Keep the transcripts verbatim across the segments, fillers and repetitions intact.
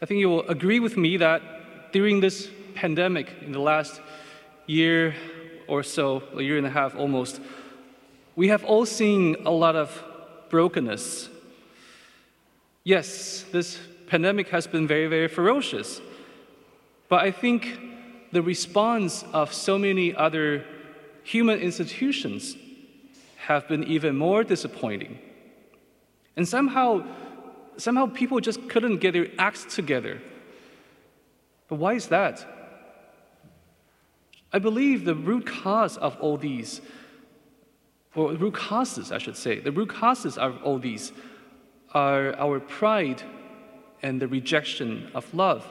I think you will agree with me that during this pandemic, in the last year or so, a year and a half almost, we have all seen a lot of brokenness. Yes, this pandemic has been very, very ferocious, but I think the response of so many other human institutions have been even more disappointing. And somehow, somehow people just couldn't get their acts together. But why is that? I believe the root cause of all these, or root causes, I should say, the root causes of all these are our pride and the rejection of love.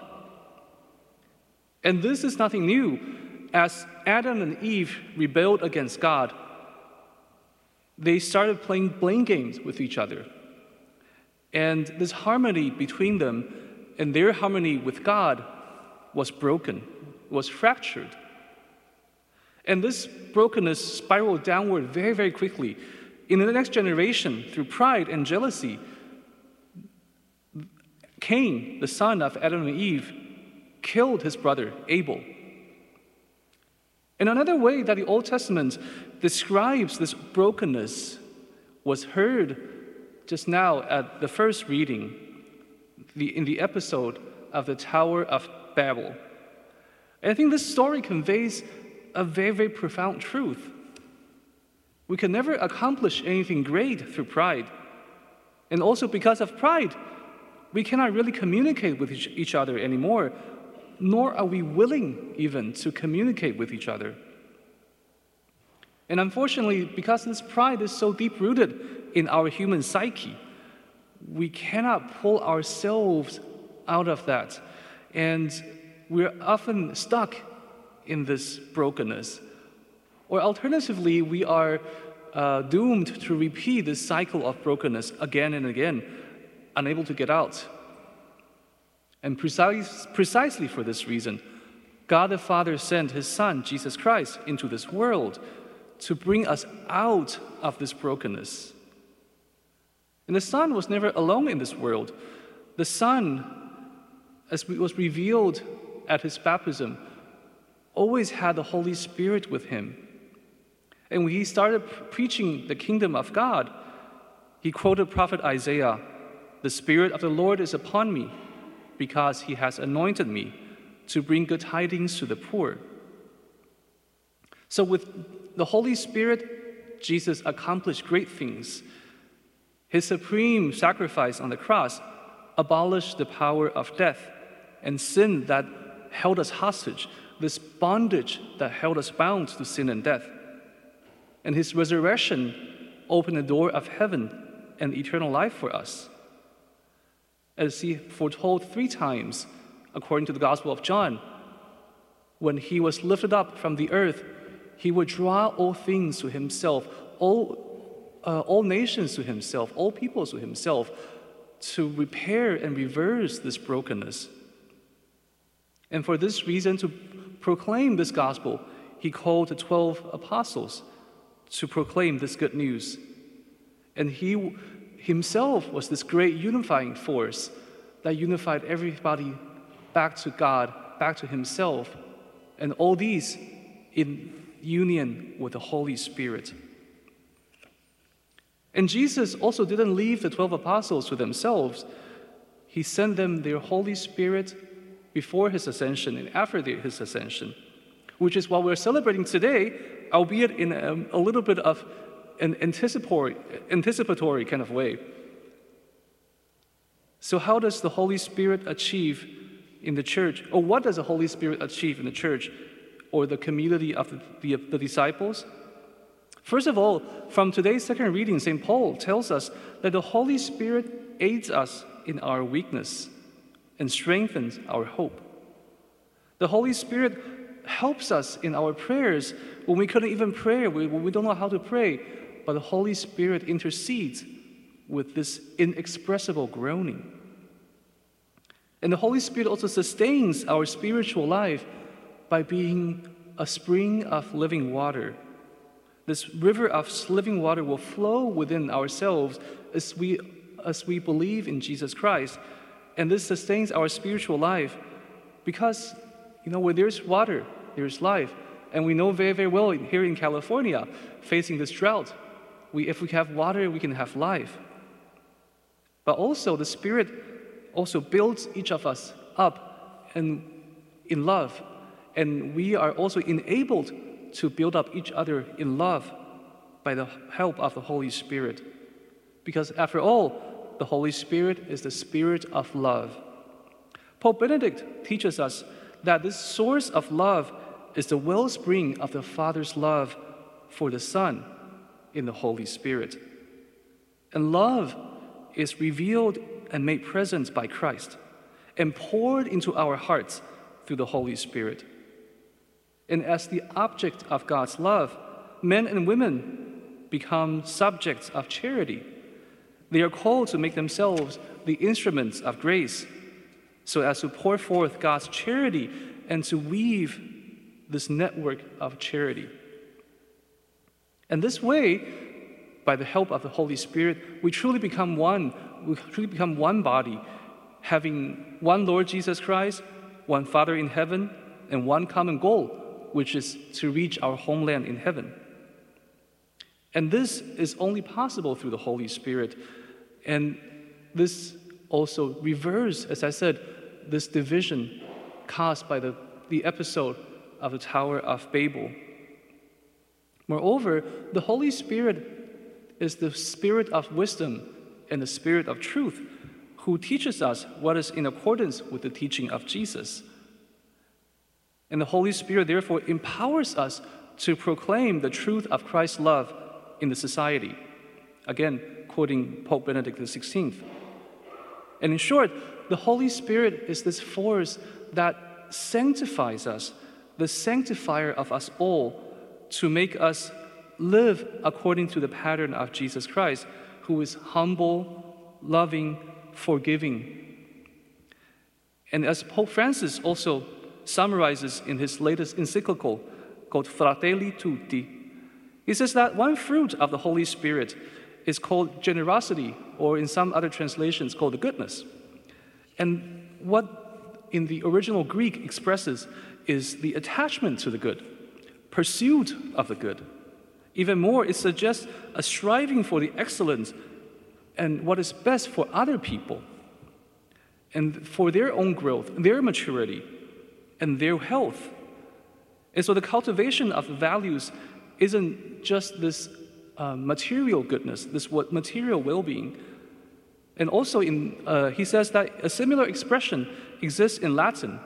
And this is nothing new. As Adam and Eve rebelled against God, they started playing blame games with each other. And this harmony between them and their harmony with God was broken, was fractured. And this brokenness spiraled downward very, very quickly. In the next generation, through pride and jealousy, Cain, the son of Adam and Eve, killed his brother Abel. And another way that the Old Testament describes this brokenness was heard just now at the first reading, the, in the episode of the Tower of Babel. And I think this story conveys a very, very profound truth. We can never accomplish anything great through pride. And also because of pride, we cannot really communicate with each, each other anymore, nor are we willing even to communicate with each other. And unfortunately, because this pride is so deep-rooted in our human psyche, we cannot pull ourselves out of that. And we're often stuck in this brokenness. Or alternatively, we are uh, doomed to repeat this cycle of brokenness again and again, unable to get out. And precise, precisely for this reason, God the Father sent His Son, Jesus Christ, into this world to bring us out of this brokenness. And the Son was never alone in this world. The Son, as was revealed at His baptism, always had the Holy Spirit with Him. And when He started preaching the kingdom of God, He quoted Prophet Isaiah, "The Spirit of the Lord is upon me, because He has anointed me to bring good tidings to the poor." So with the Holy Spirit, Jesus accomplished great things. His supreme sacrifice on the cross abolished the power of death and sin that held us hostage, this bondage that held us bound to sin and death. And His resurrection opened the door of heaven and eternal life for us, as He foretold three times, according to the Gospel of John. When He was lifted up from the earth, He would draw all things to Himself, all, uh, all nations to Himself, all peoples to Himself, to repair and reverse this brokenness. And for this reason, to proclaim this gospel, He called the twelve apostles to proclaim this good news. And He Himself was this great unifying force that unified everybody back to God, back to Himself, and all these in union with the Holy Spirit. And Jesus also didn't leave the twelve apostles to themselves. He sent them their Holy Spirit before His ascension and after His ascension, which is what we're celebrating today, albeit in a, a little bit of an anticipatory, anticipatory kind of way. So how does the Holy Spirit achieve in the church, or what does the Holy Spirit achieve in the church or the community of the, the, the disciples? First of all, from today's second reading, Saint Paul tells us that the Holy Spirit aids us in our weakness and strengthens our hope. The Holy Spirit helps us in our prayers when we couldn't even pray, when we don't know how to pray, but the Holy Spirit intercedes with this inexpressible groaning. And the Holy Spirit also sustains our spiritual life by being a spring of living water. This river of living water will flow within ourselves as we, as we believe in Jesus Christ and this sustains our spiritual life, because, you know, when there's water, there's life. And we know very, very well here in California, facing this drought, we, if we have water, we can have life. But also, the Spirit also builds each of us up and in love. And we are also enabled to build up each other in love by the help of the Holy Spirit. Because after all, the Holy Spirit is the Spirit of love. Pope Benedict teaches us that this source of love is the wellspring of the Father's love for the Son in the Holy Spirit. And love is revealed and made present by Christ and poured into our hearts through the Holy Spirit. And as the object of God's love, men and women become subjects of charity. They are called to make themselves the instruments of grace, so as to pour forth God's charity and to weave this network of charity. And this way, by the help of the Holy Spirit, we truly become one. We truly become one body, having one Lord Jesus Christ, one Father in heaven, and one common goal, which is to reach our homeland in heaven. And this is only possible through the Holy Spirit. And this also reverses, as I said, this division caused by the, the episode of the Tower of Babel. Moreover, the Holy Spirit is the Spirit of wisdom and the Spirit of truth, who teaches us what is in accordance with the teaching of Jesus. And the Holy Spirit therefore empowers us to proclaim the truth of Christ's love in the society. Again, quoting Pope Benedict the sixteenth. And in short, the Holy Spirit is this force that sanctifies us, the sanctifier of us all, to make us live according to the pattern of Jesus Christ, who is humble, loving, forgiving. And as Pope Francis also summarizes in his latest encyclical called Fratelli Tutti, he says that one fruit of the Holy Spirit is called generosity, or in some other translations called the goodness. And what in the original Greek expresses is the attachment to the good, pursuit of the good. Even more, it suggests a striving for the excellence and what is best for other people, and for their own growth, their maturity, and their health. And so the cultivation of values isn't just this uh, material goodness, this what material well-being. And also, in, uh, he says that a similar expression exists in Latin,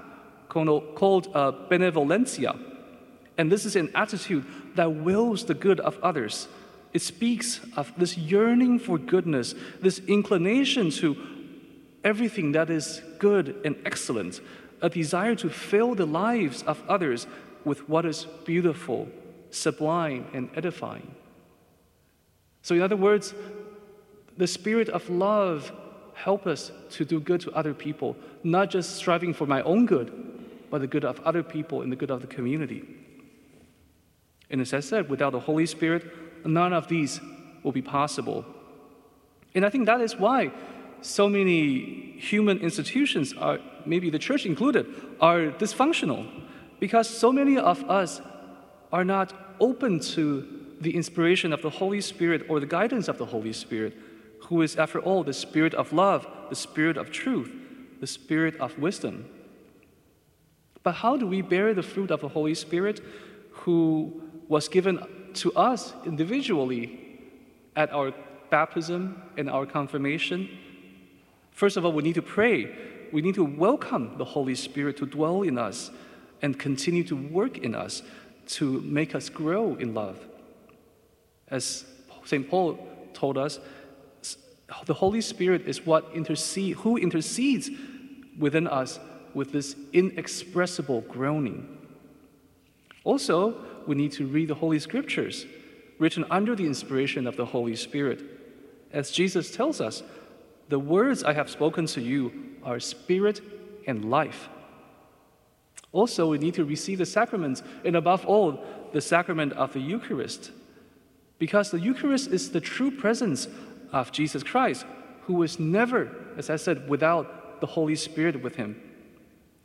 called uh, benevolentia. And this is an attitude that wills the good of others. It speaks of this yearning for goodness, this inclination to everything that is good and excellent, a desire to fill the lives of others with what is beautiful, sublime, and edifying. So in other words, the Spirit of love helps us to do good to other people, not just striving for my own good, but the good of other people and the good of the community. And as I said, without the Holy Spirit, none of these will be possible. And I think that is why so many human institutions are, maybe the church included, are dysfunctional, because so many of us are not open to the inspiration of the Holy Spirit or the guidance of the Holy Spirit, who is, after all, the Spirit of love, the Spirit of truth, the Spirit of wisdom. But how do we bear the fruit of the Holy Spirit, who was given to us individually at our baptism and our confirmation? First of all, we need to pray. We need to welcome the Holy Spirit to dwell in us and continue to work in us to make us grow in love. As Saint Paul told us, the Holy Spirit is what intercede, who intercedes within us with this inexpressible groaning. Also, we need to read the Holy Scriptures, written under the inspiration of the Holy Spirit. As Jesus tells us, the words I have spoken to you are spirit and life. Also, we need to receive the sacraments, and above all, the sacrament of the Eucharist, because the Eucharist is the true presence of Jesus Christ, who is never, as I said, without the Holy Spirit with him.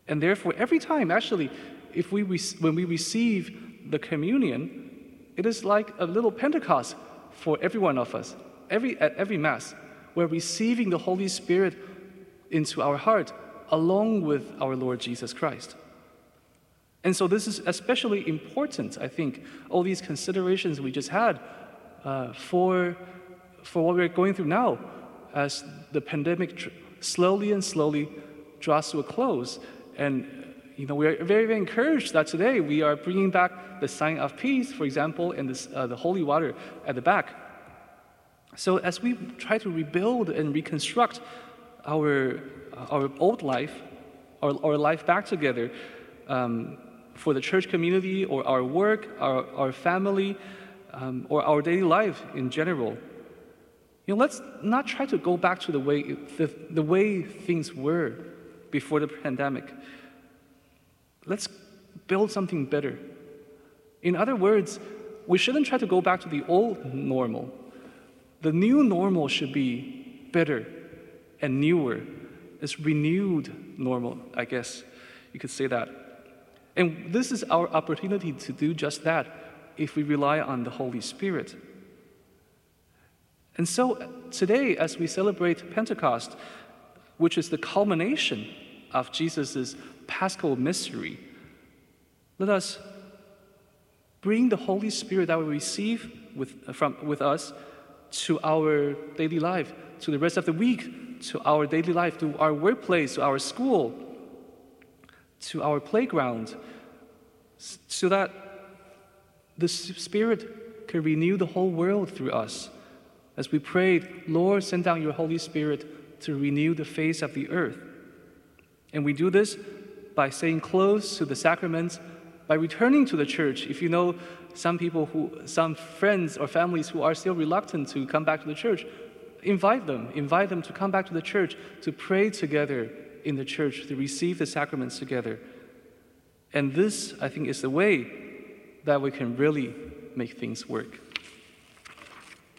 And therefore, every time, actually, if we when we receive the communion, it is like a little Pentecost for every one of us. Every, at every Mass, we're receiving the Holy Spirit into our heart, along with our Lord Jesus Christ. And so this is especially important, I think, all these considerations we just had uh, for, for what we're going through now, as the pandemic tr slowly and slowly draws to a close. And you know, we are very, very encouraged that today we are bringing back the sign of peace, for example, and this, uh, the holy water at the back. So as we try to rebuild and reconstruct our, our old life, our, our life back together, um, for the church community, or our work, our, our family, um, or our daily life in general, you know, let's not try to go back to the way, the, the way things were before the pandemic. Let's build something better. In other words, we shouldn't try to go back to the old normal. The new normal should be better and newer. It's renewed normal, I guess you could say that. And this is our opportunity to do just that if we rely on the Holy Spirit. And so today, as we celebrate Pentecost, which is the culmination of Jesus' Paschal mystery, let us bring the Holy Spirit that we receive with, from, with us to our daily life, to the rest of the week, to our daily life, to our workplace, to our school, to our playground, so that the Spirit can renew the whole world through us. As we prayed, Lord, send down your Holy Spirit to renew the face of the earth. And we do this by staying close to the sacraments, by returning to the church. If you know some people who, some friends or families who are still reluctant to come back to the church, invite them, invite them to come back to the church, to pray together in the church, to receive the sacraments together. And this, I think, is the way that we can really make things work.